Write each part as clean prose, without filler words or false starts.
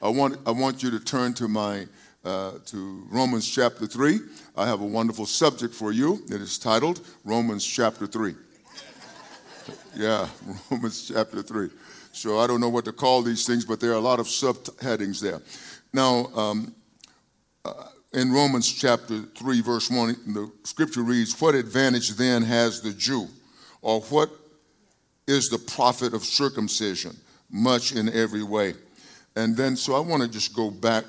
I want you to turn to Romans chapter 3. I have a wonderful subject for you. It is titled Romans chapter 3. Yeah, Romans chapter 3. So I don't know what to call these things, but there are a lot of subheadings there. Now, in Romans chapter 3, verse 1, the scripture reads, "What advantage then has the Jew? Or what is the profit of circumcision? Much in every way." And then, so I want to just go back.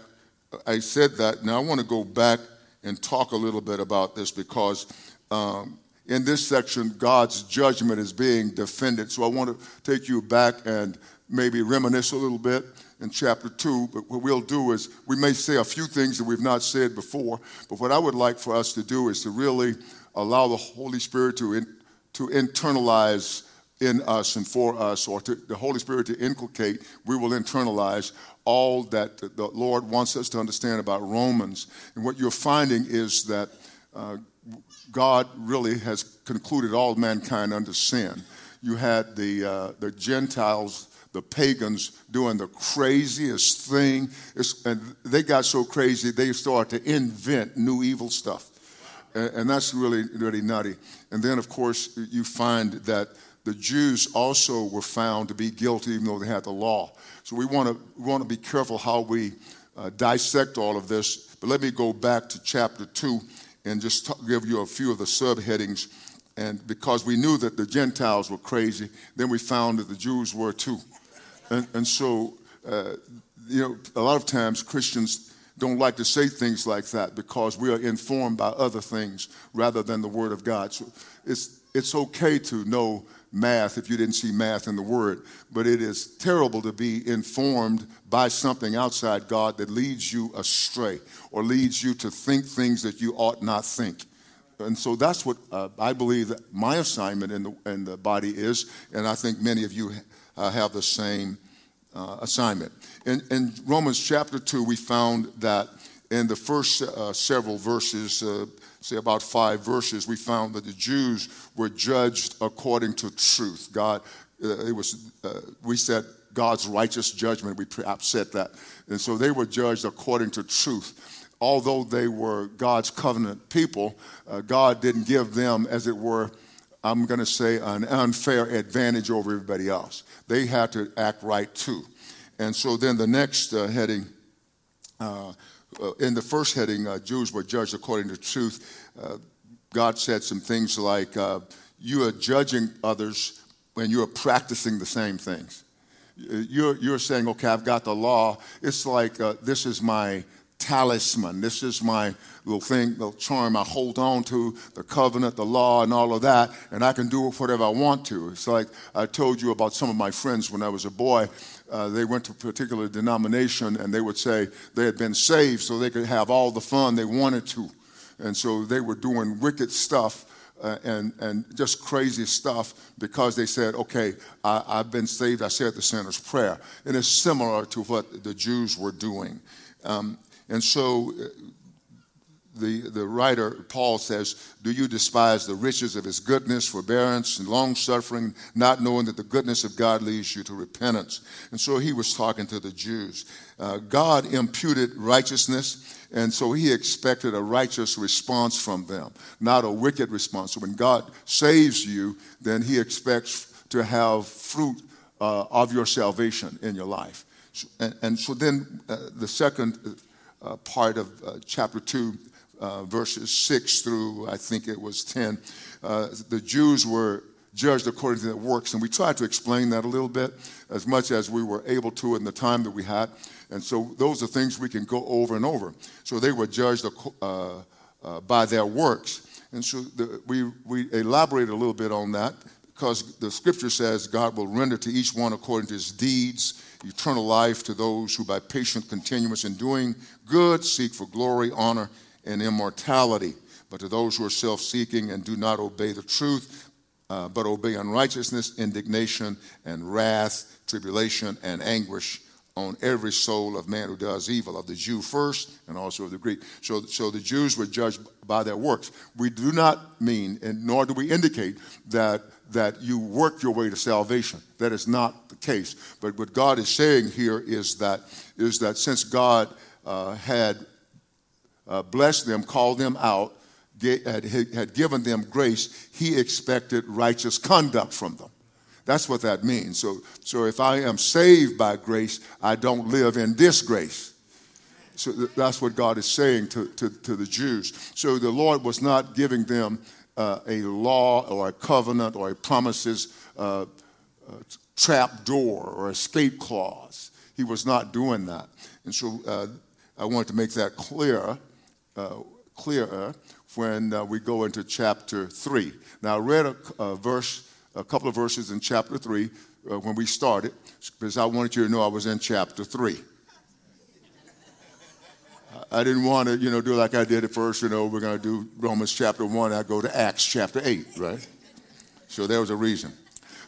I said that. Now I want to go back and talk a little bit about this because in this section, God's judgment is being defended. So I want to take you back and maybe reminisce a little bit in chapter 2. But what we'll do is we may say a few things that we've not said before. But what I would like for us to do is to really allow the Holy Spirit to internalize in us and for us, or to the Holy Spirit to inculcate. We will internalize all that the Lord wants us to understand about Romans. And what you're finding is that God really has concluded all mankind under sin. You had the Gentiles, the pagans, doing the craziest thing. And they got so crazy, they started to invent new evil stuff. And that's really, really nutty. And then, of course, you find that the Jews also were found to be guilty even though they had the law. So we want to be careful how we dissect all of this. But let me go back to chapter 2 and just give you a few of the subheadings. And because we knew that the Gentiles were crazy, then we found that the Jews were too. And so a lot of times Christians don't like to say things like that because we are informed by other things rather than the Word of God. So it's okay to know math if you didn't see math in the Word, but it is terrible to be informed by something outside God that leads you astray or leads you to think things that you ought not think. And so that's what I believe that my assignment in the body is, and I think many of you have the same assignment. In Romans chapter 2, we found that in the first several verses, say about 5 verses, we found that the Jews were judged according to truth. We said God's righteous judgment. We perhaps said that. And so they were judged according to truth. Although they were God's covenant people, God didn't give them, as it were, I'm going to say, an unfair advantage over everybody else. They had to act right too. And so then the next heading, in the first heading, Jews were judged according to truth. God said some things like, you are judging others when you are practicing the same things. You're saying, okay, I've got the law. It's like this is my talisman. This is my little thing, little charm I hold on to, the covenant, the law, and all of that, and I can do whatever I want to. It's like I told you about some of my friends when I was a boy. They went to a particular denomination, and they would say they had been saved so they could have all the fun they wanted to. And so they were doing wicked stuff and just crazy stuff because they said, okay, I've been saved. I said the sinner's prayer. And it's similar to what the Jews were doing. And so the writer, Paul, says, do you despise the riches of his goodness, forbearance, and long-suffering, not knowing that the goodness of God leads you to repentance? And so he was talking to the Jews. God imputed righteousness, and so he expected a righteous response from them, not a wicked response. So when God saves you, then he expects to have fruit of your salvation in your life. And so then the second part of chapter 2, verses 6 through, I think it was 10, the Jews were judged according to their works. And we tried to explain that a little bit as much as we were able to in the time that we had. And so those are things we can go over and over. So they were judged by their works. And so we elaborated a little bit on that because the scripture says God will render to each one according to his deeds, eternal life to those who by patient continuance in doing good seek for glory, honor, and immortality. But to those who are self-seeking and do not obey the truth, but obey unrighteousness, indignation, and wrath, tribulation, and anguish on every soul of man who does evil, of the Jew first and also of the Greek. So the Jews were judged by their works. We do not mean, and nor do we indicate that you work your way to salvation. That is not the case. But what God is saying here is that since God had blessed them, called them out, had given them grace, he expected righteous conduct from them. That's what that means. So if I am saved by grace, I don't live in disgrace. So that's what God is saying to the Jews. So the Lord was not giving them a law or a covenant or a promises trap door or escape clause. He was not doing that. And so I wanted to make that clearer when we go into chapter 3. Now I read a couple of verses in chapter 3 when we started, because I wanted you to know I was in chapter 3. I didn't want to, do like I did at first, we're going to do Romans chapter 1, I go to Acts chapter 8, right? So there was a reason.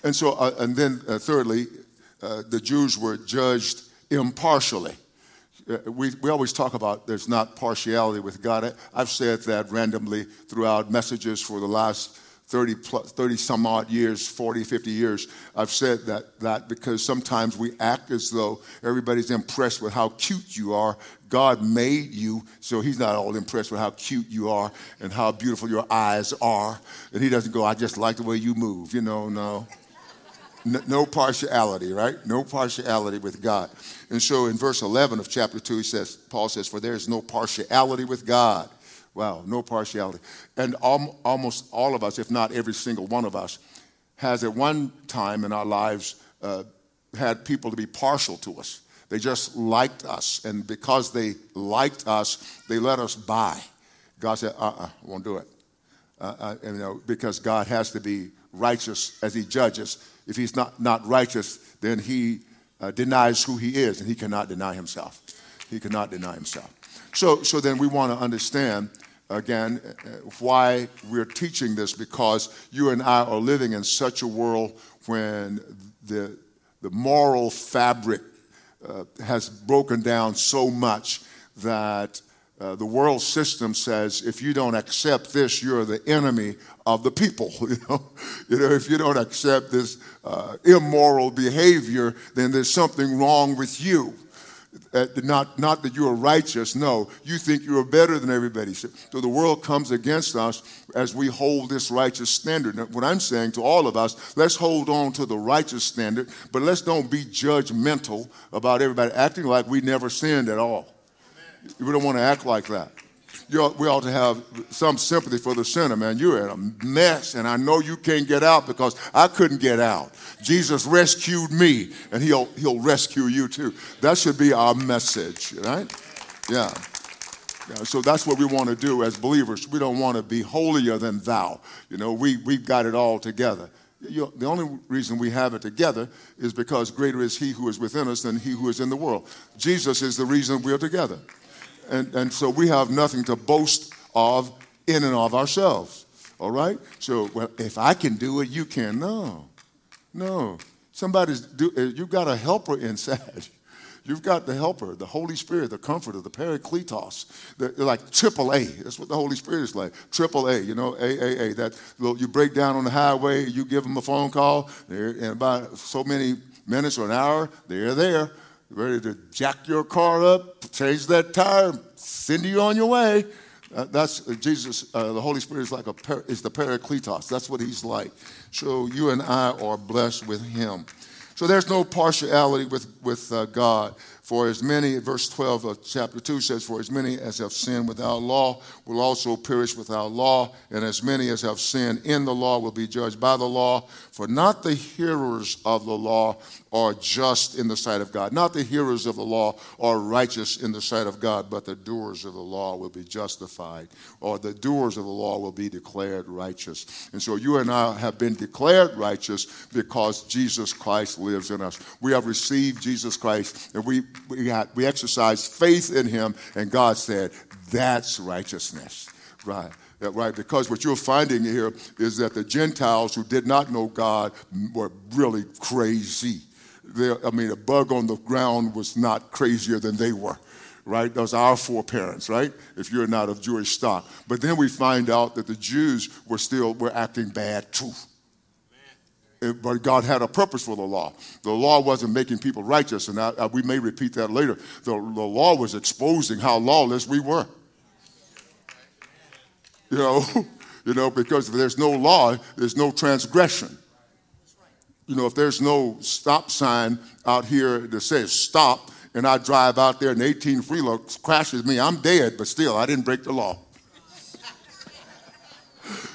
And so, and then thirdly, the Jews were judged impartially. We always talk about there's not partiality with God. I've said that randomly throughout messages for the last 30 some odd years, 40, 50 years, I've said that because sometimes we act as though everybody's impressed with how cute you are. God made you, so he's not all impressed with how cute you are and how beautiful your eyes are. And he doesn't go, I just like the way you move, no. No partiality, right? No partiality with God. And so in verse 11 of chapter 2, Paul says, for there is no partiality with God. Wow, no partiality. And almost all of us, if not every single one of us, has at one time in our lives had people to be partial to us. They just liked us. And because they liked us, they let us by. God said, won't do it. Because God has to be righteous as he judges. If he's not righteous, then he denies who he is, and he cannot deny himself. He cannot deny himself. So then we want to understand, again, why we're teaching this, because you and I are living in such a world when the moral fabric has broken down so much that the world system says, if you don't accept this, you're the enemy of the people. If you don't accept this immoral behavior, then there's something wrong with you. Not that you are righteous, no, you think you are better than everybody. So the world comes against us as we hold this righteous standard. Now, what I'm saying to all of us, let's hold on to the righteous standard, but let's don't be judgmental about everybody, acting like we never sinned at all. Amen. We don't want to act like that. We ought to have some sympathy for the sinner, man. You're in a mess, and I know you can't get out because I couldn't get out. Jesus rescued me, and he'll rescue you too. That should be our message, right? Yeah. So that's what we want to do as believers. We don't want to be holier than thou. We've got it all together. The only reason we have it together is because greater is he who is within us than he who is in the world. Jesus is the reason we're together. And so we have nothing to boast of in and of ourselves, all right? So, if I can do it, you can. No. You've got a helper inside. You've got the helper, the Holy Spirit, the comforter, the paracletos. They're like AAA. That's what the Holy Spirit is like. AAA, AAA. That you break down on the highway, you give them a phone call, and about so many minutes or an hour, they're there. Ready to jack your car up, change that tire, send you on your way. That's Jesus. The Holy Spirit is is the Paracletos. That's what he's like. So you and I are blessed with him. So there's no partiality with God. For as many, verse 12 of chapter 2 says, for as many as have sinned without law will also perish without law, and as many as have sinned in the law will be judged by the law. For not the hearers of the law are just in the sight of God. Not the hearers of the law are righteous in the sight of God, but the doers of the law will be justified, or the doers of the law will be declared righteous. And so you and I have been declared righteous because Jesus Christ lives in us. We have received Jesus Christ, and we exercise faith in him, and God said, that's righteousness. Right, because what you're finding here is that the Gentiles who did not know God were really crazy. a bug on the ground was not crazier than they were, right? Those are our foreparents, right? If you're not of Jewish stock. But then we find out that the Jews were acting bad too. But God had a purpose for the law. The law wasn't making people righteous, and we may repeat that later. The law was exposing how lawless we were. Because if there's no law, there's no transgression. If there's no stop sign out here that says stop, and I drive out there and 18 freeloaders crashes me, I'm dead, but still, I didn't break the law.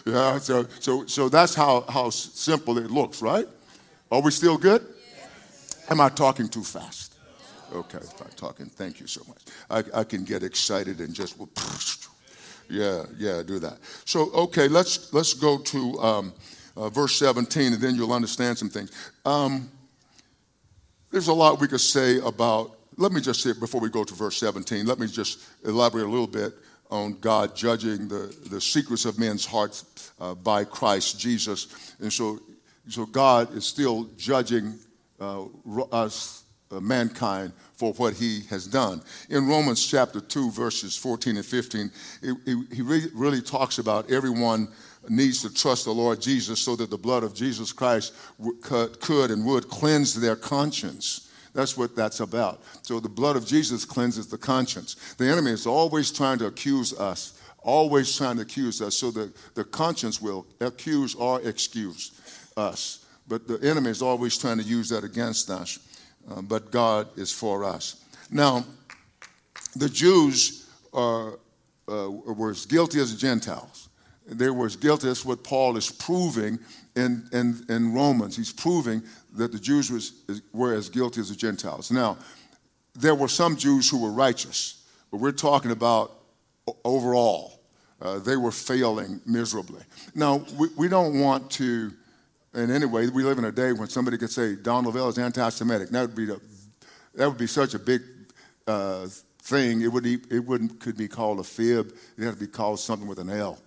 Yeah, so that's how simple it looks, right? Are we still good? Yes. Am I talking too fast? No. Okay, if I'm talking, thank you so much. I can get excited and just, yeah, do that. So, okay, let's go to verse 17, and then you'll understand some things. There's a lot we could say about, let me just say it before we go to verse 17, let me just elaborate a little bit on God judging the secrets of men's hearts by Christ Jesus. And so God is still judging us, mankind, for what he has done. In Romans chapter 2, verses 14 and 15, he really talks about everyone needs to trust the Lord Jesus so that the blood of Jesus Christ could and would cleanse their conscience. That's what that's about. So the blood of Jesus cleanses the conscience. The enemy is always trying to accuse us so that the conscience will accuse or excuse us. But the enemy is always trying to use that against us. But God is for us. Now, the Jews were as guilty as the Gentiles. They were as guilty. That's what Paul is proving in Romans. He's proving that the Jews were as guilty as the Gentiles. Now, there were some Jews who were righteous, but we're talking about overall. They were failing miserably. Now, we don't want to, in any way, we live in a day when somebody could say, Don Lavelle is anti-Semitic. That would be such a big thing. It could be called a fib. It had to be called something with an L.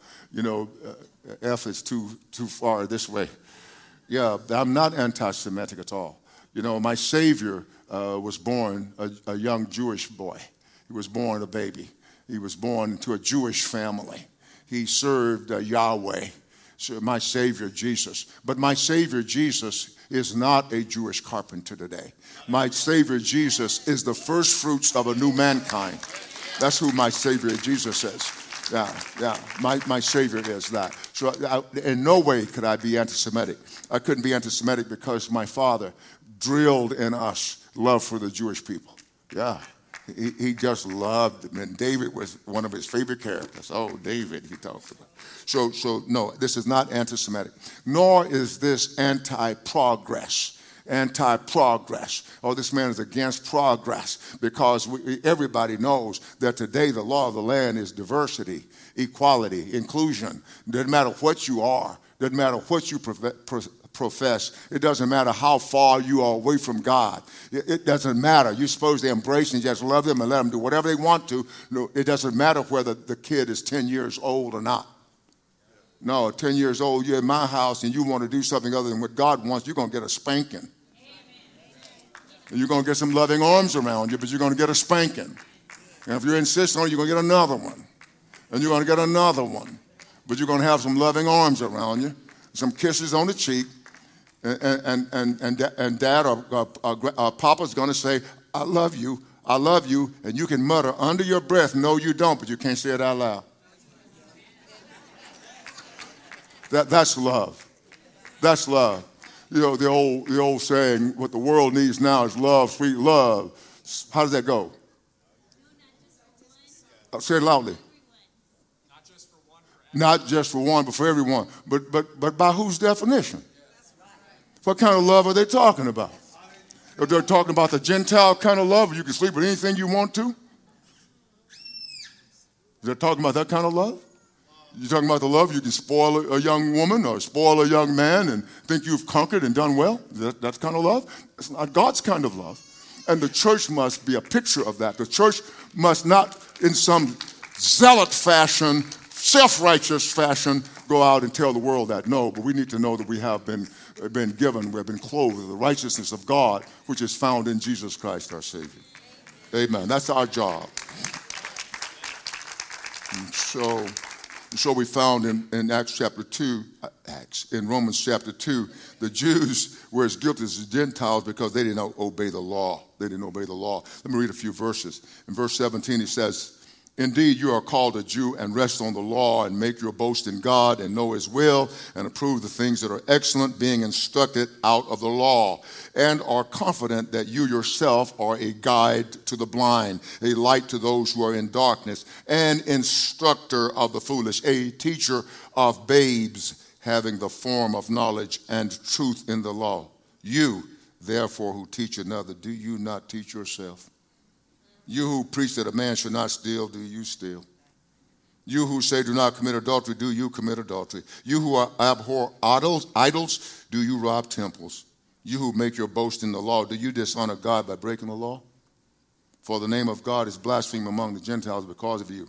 F is too far this way. Yeah, I'm not anti-Semitic at all. My Savior was born a young Jewish boy. He was born a baby. He was born into a Jewish family. He served Yahweh, so my Savior Jesus. But my Savior Jesus is not a Jewish carpenter today. My Savior Jesus is the first fruits of a new mankind. That's who my Savior Jesus is. Yeah, my Savior is that. So in no way could I be anti-Semitic. I couldn't be anti-Semitic because my father drilled in us love for the Jewish people. Yeah, he just loved them. And David was one of his favorite characters. Oh, David, he talks about. So no, this is not anti-Semitic. Nor is this anti-progress. Oh, this man is against progress because everybody knows that today the law of the land is diversity, equality, inclusion. Doesn't matter what you are. Doesn't matter what you profess. It doesn't matter how far you are away from God. It doesn't matter. You're supposed to embrace and just love them and let them do whatever they want to. No, it doesn't matter whether the kid is 10 years old or not. No, 10 years old, you're in my house and you want to do something other than what God wants, you're going to get a spanking. You're going to get some loving arms around you, but you're going to get a spanking. And if you insist on it, you're going to get another one. And you're going to get another one. But you're going to have some loving arms around you, some kisses on the cheek, and Dad or Papa's going to say, I love you, and you can mutter under your breath, no, you don't, but you can't say it out loud. That's love. That's love. The old saying, what the world needs now is love, sweet love. How does that go? Say it loudly. Not just for one, but for everyone. But by whose definition? What kind of love are they talking about? If they're talking about the Gentile kind of love, you can sleep with anything you want to. They're talking about that kind of love? You're talking about the love you can spoil a young woman or spoil a young man and think you've conquered and done well. That kind of love. It's not God's kind of love. And the church must be a picture of that. The church must not in some zealot fashion, self-righteous fashion, go out and tell the world that. No, but we need to know that we have been given, we have been clothed with the righteousness of God, which is found in Jesus Christ our Savior. Amen. That's our job. And so we found in Romans chapter 2, the Jews were as guilty as the Gentiles because they did not obey the law. They didn't obey the law. Let me read a few verses. In verse 17, he says, "Indeed, you are called a Jew and rest on the law and make your boast in God and know his will and approve the things that are excellent, being instructed out of the law, and are confident that you yourself are a guide to the blind, a light to those who are in darkness, an instructor of the foolish, a teacher of babes, having the form of knowledge and truth in the law. You, therefore, who teach another, do you not teach yourself? You who preach that a man should not steal, do you steal? You who say do not commit adultery, do you commit adultery? You who abhor idols, do you rob temples? You who make your boast in the law, do you dishonor God by breaking the law? For the name of God is blasphemed among the Gentiles because of you."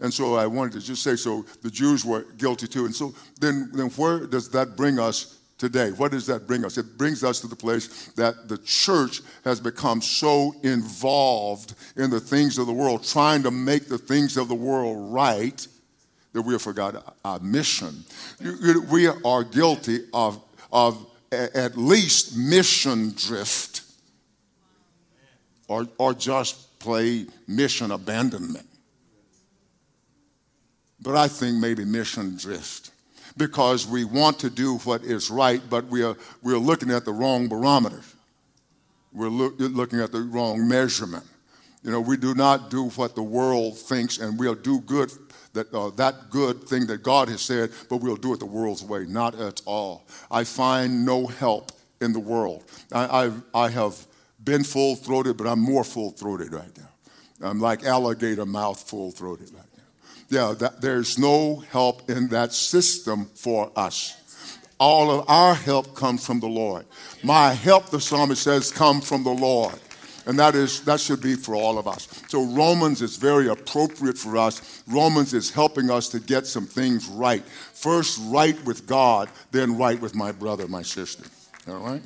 And so I wanted to just say, so the Jews were guilty too. And so then where does that bring us today? What does that bring us? It brings us to the place that the church has become so involved in the things of the world, trying to make the things of the world right, that we have forgot our mission. We are guilty of at least mission drift, or just plain mission abandonment. But I think maybe mission drift, because we want to do what is right, but we're looking at the wrong barometer. We're looking at the wrong measurement. You know, we do not do what the world thinks, and we'll do good, that good thing that God has said, but we'll do it the world's way. Not at all. I find no help in the world. I have been full-throated, but I'm more full-throated right now. I'm like alligator mouth full-throated right now. Yeah, there's no help in that system for us. All of our help comes from the Lord. My help, the psalmist says, come from the Lord. And that should be for all of us. So Romans is very appropriate for us. Romans is helping us to get some things right. First right with God, then right with my brother, my sister. All right?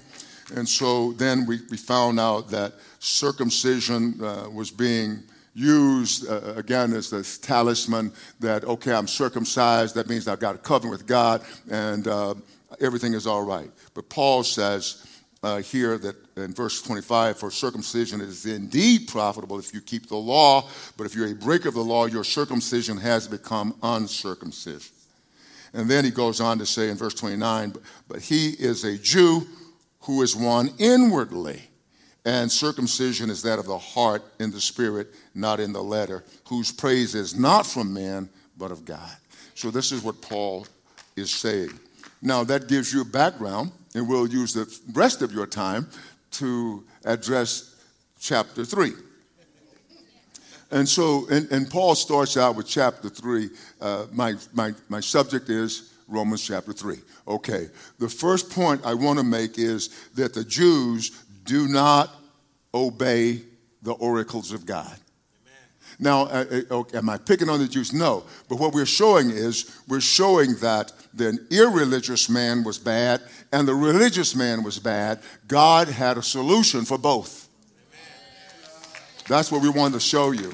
And so then we found out that circumcision was being used again as this talisman that, okay, I'm circumcised, that means I've got a covenant with God, and everything is all right. But Paul says here that in verse 25, "For circumcision is indeed profitable if you keep the law, but if you're a breaker of the law, your circumcision has become uncircumcision." And then he goes on to say in verse 29, "But he is a Jew who is one inwardly, and circumcision is that of the heart in the spirit, not in the letter, whose praise is not from man, but of God." So this is what Paul is saying. Now that gives you a background, and we'll use the rest of your time to address chapter 3. And so, and Paul starts out with chapter 3. My subject is Romans chapter 3. Okay, the first point I want to make is that the Jews do not obey the oracles of God. Amen. Now, am I picking on the Jews? No. But what we're showing is, we're showing that the irreligious man was bad and the religious man was bad. God had a solution for both. Amen. That's what we wanted to show you.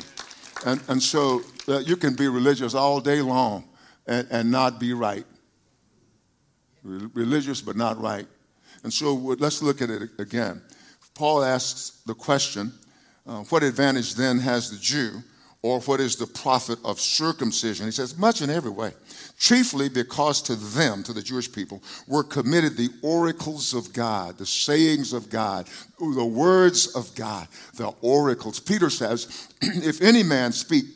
And so you can be religious all day long and not be right. Religious but not right. And so let's look at it again. Paul asks the question, what advantage then has the Jew, or what is the profit of circumcision? He says, much in every way, chiefly because to them, to the Jewish people, were committed the oracles of God, the sayings of God, the words of God, the oracles. Peter says, if any man speak,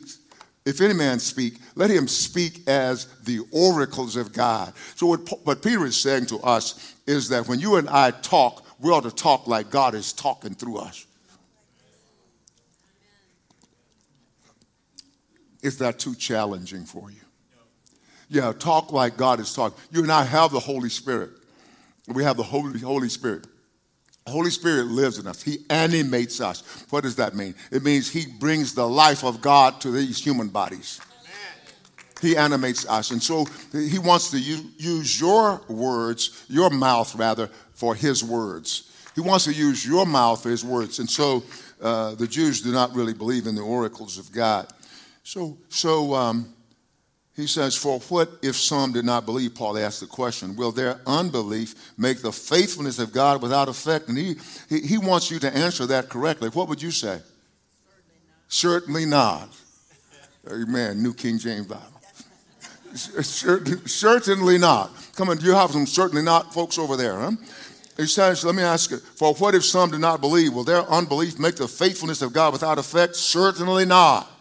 let him speak as the oracles of God. So what Peter is saying to us is that when you and I talk, we ought to talk like God is talking through us. Is that too challenging for you? Yeah, talk like God is talking. You and I have the Holy Spirit. We have the Holy Spirit. The Holy Spirit lives in us. He animates us. What does that mean? It means he brings the life of God to these human bodies. He animates us. And so he wants to use your words, your mouth rather, for his words. He wants to use your mouth for his words. And so the Jews do not really believe in the oracles of God. So he says, for what if some did not believe? Paul asked the question, will their unbelief make the faithfulness of God without effect? And he wants you to answer that correctly. What would you say? Certainly not. Amen. New King James Bible. Certainly not. Come on, do you have some certainly not folks over there, huh? He says, let me ask you, for what if some do not believe? Will their unbelief make the faithfulness of God without effect? Certainly not.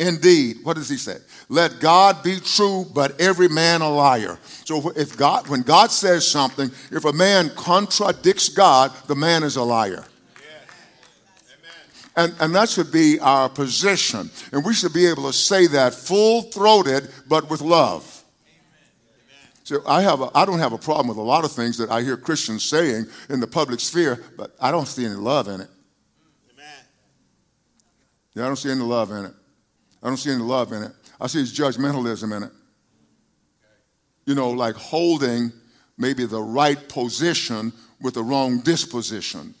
Indeed, what does he say? Let God be true, but every man a liar. So if God, when God says something, if a man contradicts God, the man is a liar. And that should be our position. And we should be able to say that full-throated, but with love. So I don't have a problem with a lot of things that I hear Christians saying in the public sphere, but I don't see any love in it. Amen. Yeah, I don't see any love in it. I don't see any love in it. I see judgmentalism in it. You know, like holding maybe the right position with the wrong disposition.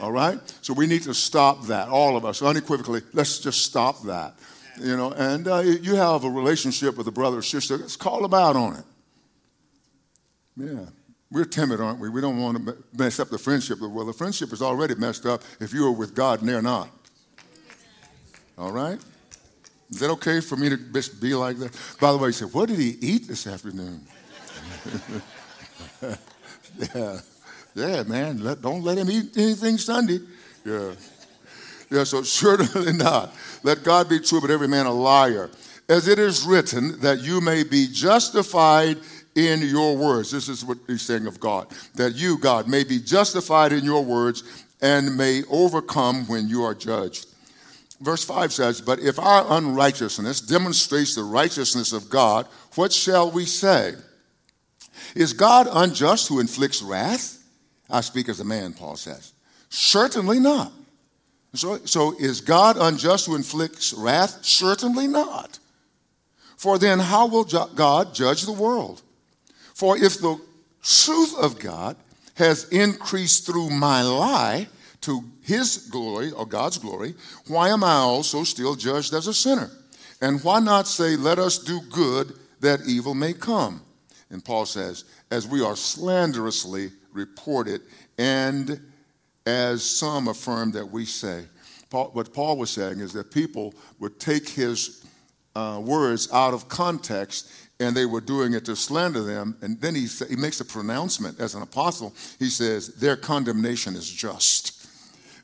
All right? So we need to stop that, all of us, unequivocally. Let's just stop that. You know, and you have a relationship with a brother or sister, let's call them out on it. Yeah. We're timid, aren't we? We don't want to mess up the friendship. Well, the friendship is already messed up if you are with God and they're not. All right? Is that okay for me to just be like that? By the way, you said, what did he eat this afternoon? Yeah. Yeah, man, don't let him eat anything Sunday. Yeah. Yeah, so certainly not. Let God be true, but every man a liar. As it is written, that you may be justified in your words. This is what he's saying of God. That you, God, may be justified in your words and may overcome when you are judged. Verse 5 says, but if our unrighteousness demonstrates the righteousness of God, what shall we say? Is God unjust who inflicts wrath? I speak as a man, Paul says. Certainly not. So is God unjust who inflicts wrath? Certainly not. For then how will God judge the world? For if the truth of God has increased through my lie to his glory or God's glory, why am I also still judged as a sinner? And why not say, let us do good that evil may come? And Paul says, as we are slanderously reported, and as some affirm that we say. What Paul was saying is that people would take his words out of context, and they were doing it to slander them. And then he makes a pronouncement as an apostle. He says, their condemnation is just.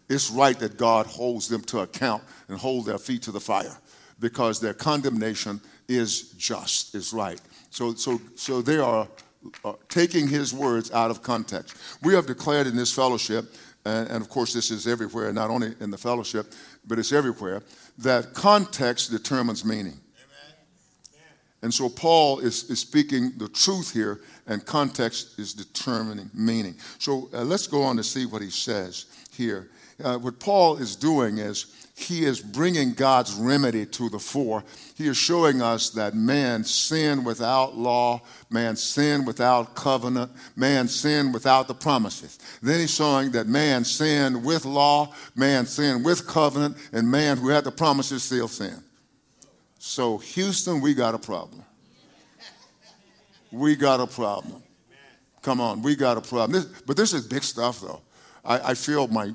It's right that God holds them to account and hold their feet to the fire, because their condemnation is just, is right. So they are taking his words out of context. We have declared in this fellowship, and of course this is everywhere, not only in the fellowship, but it's everywhere, that context determines meaning. Amen. And so Paul is speaking the truth here, and context is determining meaning. So let's go on to see what he says here. What Paul is doing is he is bringing God's remedy to the fore. He is showing us that man sinned without law, man sinned without covenant, man sinned without the promises. Then he's showing that man sinned with law, man sinned with covenant, and man who had the promises still sinned. So, Houston, we got a problem. We got a problem. Come on, we got a problem. But this is big stuff, though. I feel my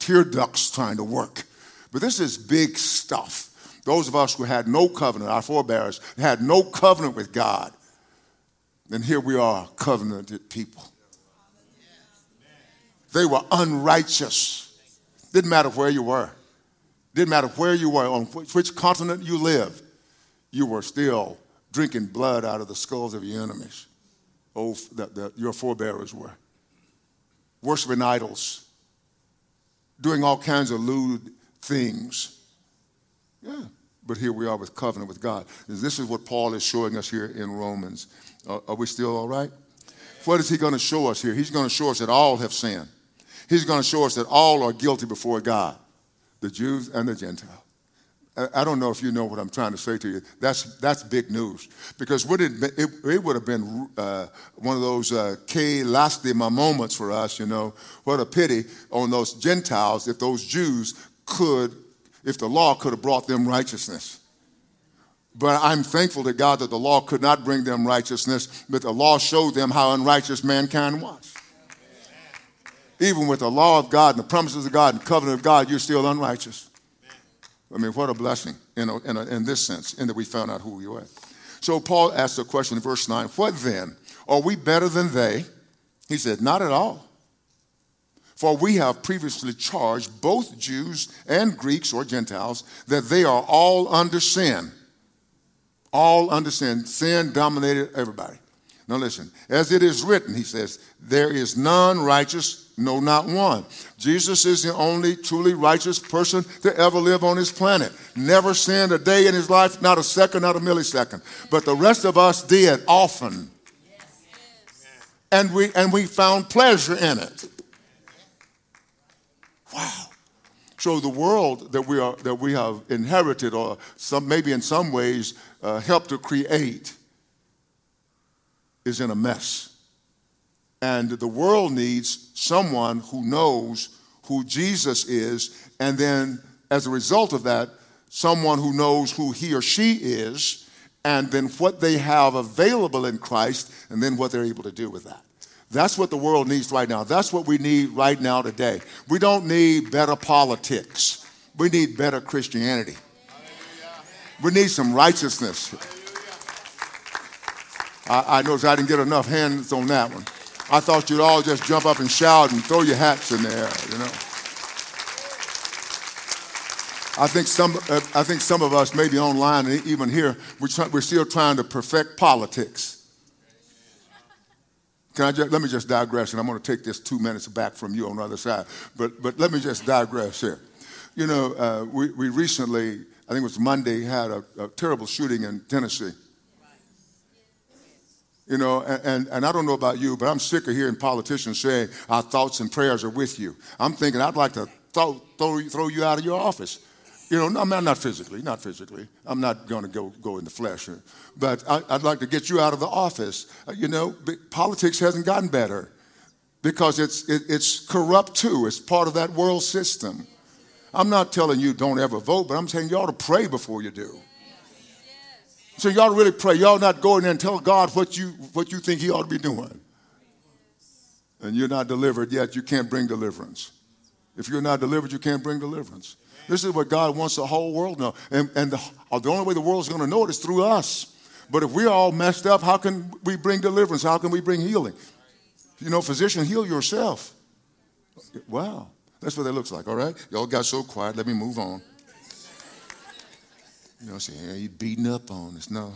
tear ducts trying to work. But this is big stuff. Those of us who had no covenant, our forebears, had no covenant with God. And here we are, covenanted people. They were unrighteous. Didn't matter where you were. Didn't matter where you were, on which continent you lived. You were still drinking blood out of the skulls of your enemies. Oh, that your forebears were. Worshiping idols. Doing all kinds of lewd things. Yeah, but here we are with covenant with God. This is what Paul is showing us here in Romans. Are we still all right? What is he going to show us here? He's going to show us that all have sinned. He's going to show us that all are guilty before God, the Jews and the Gentiles. I don't know if you know what I'm trying to say to you. That's big news, because it would have been one of those que lastima moments for us, you know. What a pity on those Gentiles if those Jews if the law could have brought them righteousness. But I'm thankful to God that the law could not bring them righteousness, but the law showed them how unrighteous mankind was. Even with the law of God and the promises of God and the covenant of God, you're still unrighteous. I mean, what a blessing in this sense, in that we found out who we were. So Paul asked the question in verse 9, what then? Are we better than they? He said, not at all. For we have previously charged both Jews and Greeks or Gentiles that they are all under sin. All under sin. Sin dominated everybody. Now listen, as it is written, he says, there is none righteous, no, not one. Jesus is the only truly righteous person to ever live on this planet. Never sinned a day in his life, not a second, not a millisecond. But the rest of us did often. Yes. And we found pleasure in it. Wow. So the world that we have inherited, or some, maybe in some ways helped to create, is in a mess. And the world needs someone who knows who Jesus is, and then as a result of that, someone who knows who he or she is, and then what they have available in Christ, and then what they're able to do with that. That's what the world needs right now. That's what we need right now today. We don't need better politics. We need better Christianity. We need some righteousness. I noticed I didn't get enough hands on that one. I thought you'd all just jump up and shout and throw your hats in the air, you know. I think some of us, maybe online and even here, we're still trying to perfect politics. Let me just digress, and I'm going to take this 2 minutes back from you on the other side. But let me just digress here. You know, we recently, I think it was Monday, had a terrible shooting in Tennessee. You know, and I don't know about you, but I'm sick of hearing politicians saying our thoughts and prayers are with you. I'm thinking I'd like to throw you out of your office. You know, not physically. I'm not going to go in the flesh. But I'd like to get you out of the office. You know, politics hasn't gotten better because it's corrupt too. It's part of that world system. I'm not telling you don't ever vote, but I'm saying you ought to pray before you do. So y'all really pray. Y'all not go in there and tell God what you think he ought to be doing. And you're not delivered yet. You can't bring deliverance. If you're not delivered, you can't bring deliverance. This is what God wants the whole world to know. And the only way the world's going to know it is through us. But if we're all messed up, how can we bring deliverance? How can we bring healing? You know, physician, heal yourself. Wow. That's what that looks like, all right? Y'all got so quiet. Let me move on. You know, say, hey, you beating up on us. No,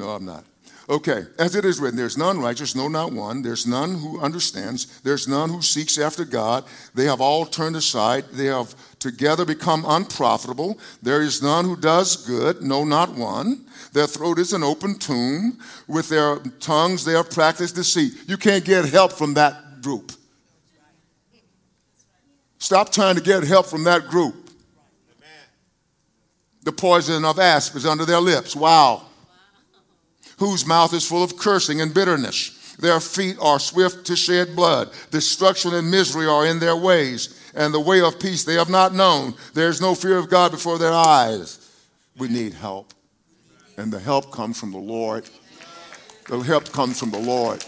I'm not. Okay, as it is written, there's none righteous, no, not one. There's none who understands. There's none who seeks after God. They have all turned aside. They have together become unprofitable. There is none who does good, no, not one. Their throat is an open tomb. With their tongues, they have practiced deceit. You can't get help from that group. Stop trying to get help from that group. The poison of asp is under their lips. Wow. Whose mouth is full of cursing and bitterness. Their feet are swift to shed blood. Destruction and misery are in their ways. And the way of peace they have not known. There is no fear of God before their eyes. We need help. And the help comes from the Lord. The help comes from the Lord.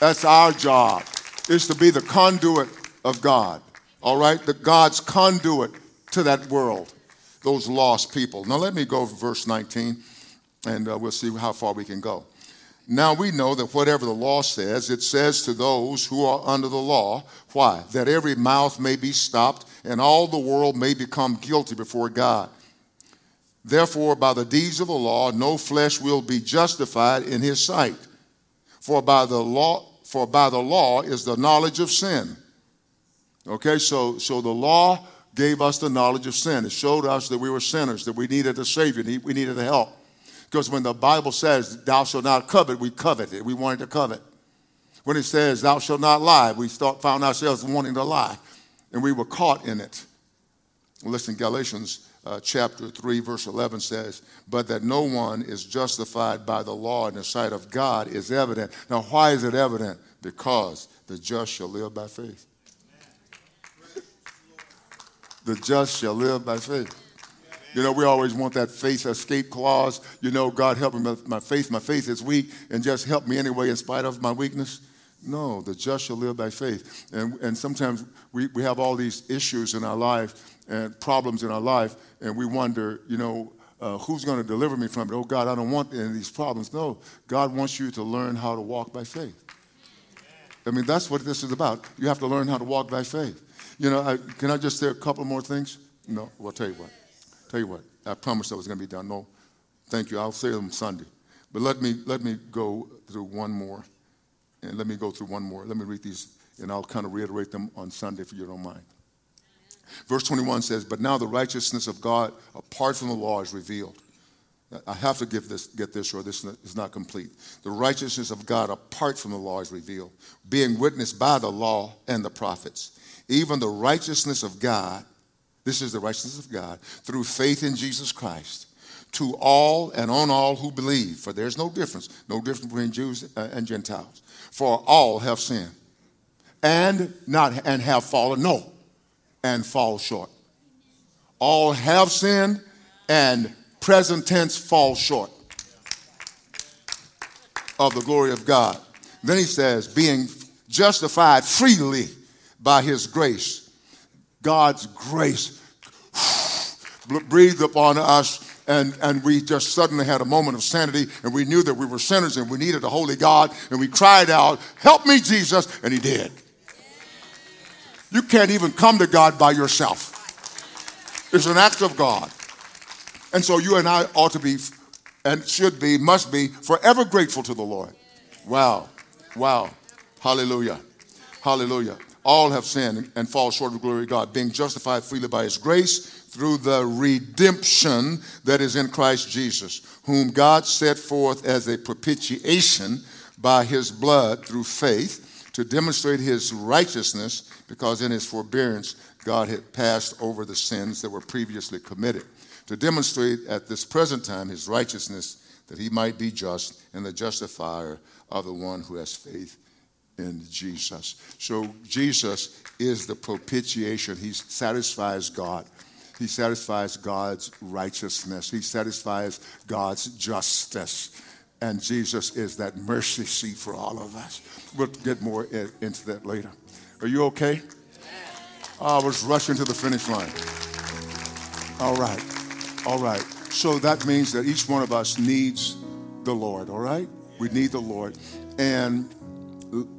That's our job, is to be the conduit of God. All right? The God's conduit to that world. Those lost people. Now let me go to verse 19, and we'll see how far we can go. Now we know that whatever the law says, it says to those who are under the law. Why? That every mouth may be stopped, and all the world may become guilty before God. Therefore, by the deeds of the law, no flesh will be justified in his sight. For by the law is the knowledge of sin. Okay, so the law gave us the knowledge of sin. It showed us that we were sinners, that we needed a Savior, we needed a help. Because when the Bible says, thou shalt not covet, we coveted. We wanted to covet. When it says, thou shalt not lie, we found ourselves wanting to lie. And we were caught in it. Listen, Galatians chapter 3, verse 11 says, but that no one is justified by the law in the sight of God is evident. Now, why is it evident? Because the just shall live by faith. The just shall live by faith. You know, we always want that faith escape clause. You know, God help me with my faith. My faith is weak, and just help me anyway in spite of my weakness. No, the just shall live by faith. And sometimes we have all these issues in our life and problems in our life, and we wonder, you know, who's going to deliver me from it? Oh, God, I don't want any of these problems. No, God wants you to learn how to walk by faith. I mean, that's what this is about. You have to learn how to walk by faith. You know, can I just say a couple more things? No, well, tell you what. I promised I was going to be done. No, thank you. I'll say them Sunday. But let me go through one more, and let me go through one more. Let me read these, and I'll kind of reiterate them on Sunday if you don't mind. Verse 21 says, "But now the righteousness of God apart from the law is revealed." I have to get this, or this is not complete. The righteousness of God apart from the law is revealed, being witnessed by the law and the prophets. Even the righteousness of God, this is the righteousness of God, through faith in Jesus Christ, to all and on all who believe. For there's no difference between Jews and Gentiles. For all have sinned and fall short. All have sinned and present tense fall short of the glory of God. Then he says, being justified freely by his grace. God's grace breathed upon us, and we just suddenly had a moment of sanity, and we knew that we were sinners and we needed a holy God, and we cried out, help me, Jesus, and he did. You can't even come to God by yourself. It's an act of God. And so you and I ought to be, and should be, must be, forever grateful to the Lord. Wow. Wow. Hallelujah. Hallelujah. All have sinned and fall short of the glory of God, being justified freely by his grace through the redemption that is in Christ Jesus, whom God set forth as a propitiation by his blood through faith to demonstrate his righteousness, because in his forbearance God had passed over the sins that were previously committed, to demonstrate at this present time his righteousness, that he might be just and the justifier of the one who has faith in Jesus. So Jesus is the propitiation. He satisfies God. He satisfies God's righteousness. He satisfies God's justice. And Jesus is that mercy seat for all of us. We'll get more into that later. Are you okay? I was rushing to the finish line. All right. So that means that each one of us needs the Lord, all right? We need the Lord. And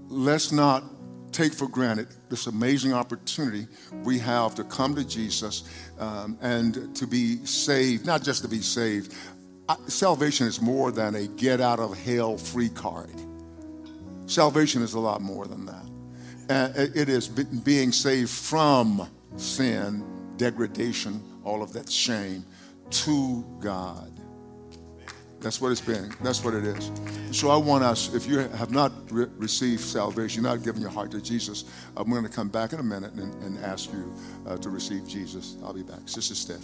let's not take for granted this amazing opportunity we have to come to Jesus and to be saved, not just to be saved. Salvation is more than a get-out-of-hell-free card. Salvation is a lot more than that. It is being saved from sin, degradation, all of that shame, to God. That's what it's been. That's what it is. So I want us, if you have not received salvation, you're not giving your heart to Jesus, I'm going to come back in a minute and ask you to receive Jesus. I'll be back. Sister Steph.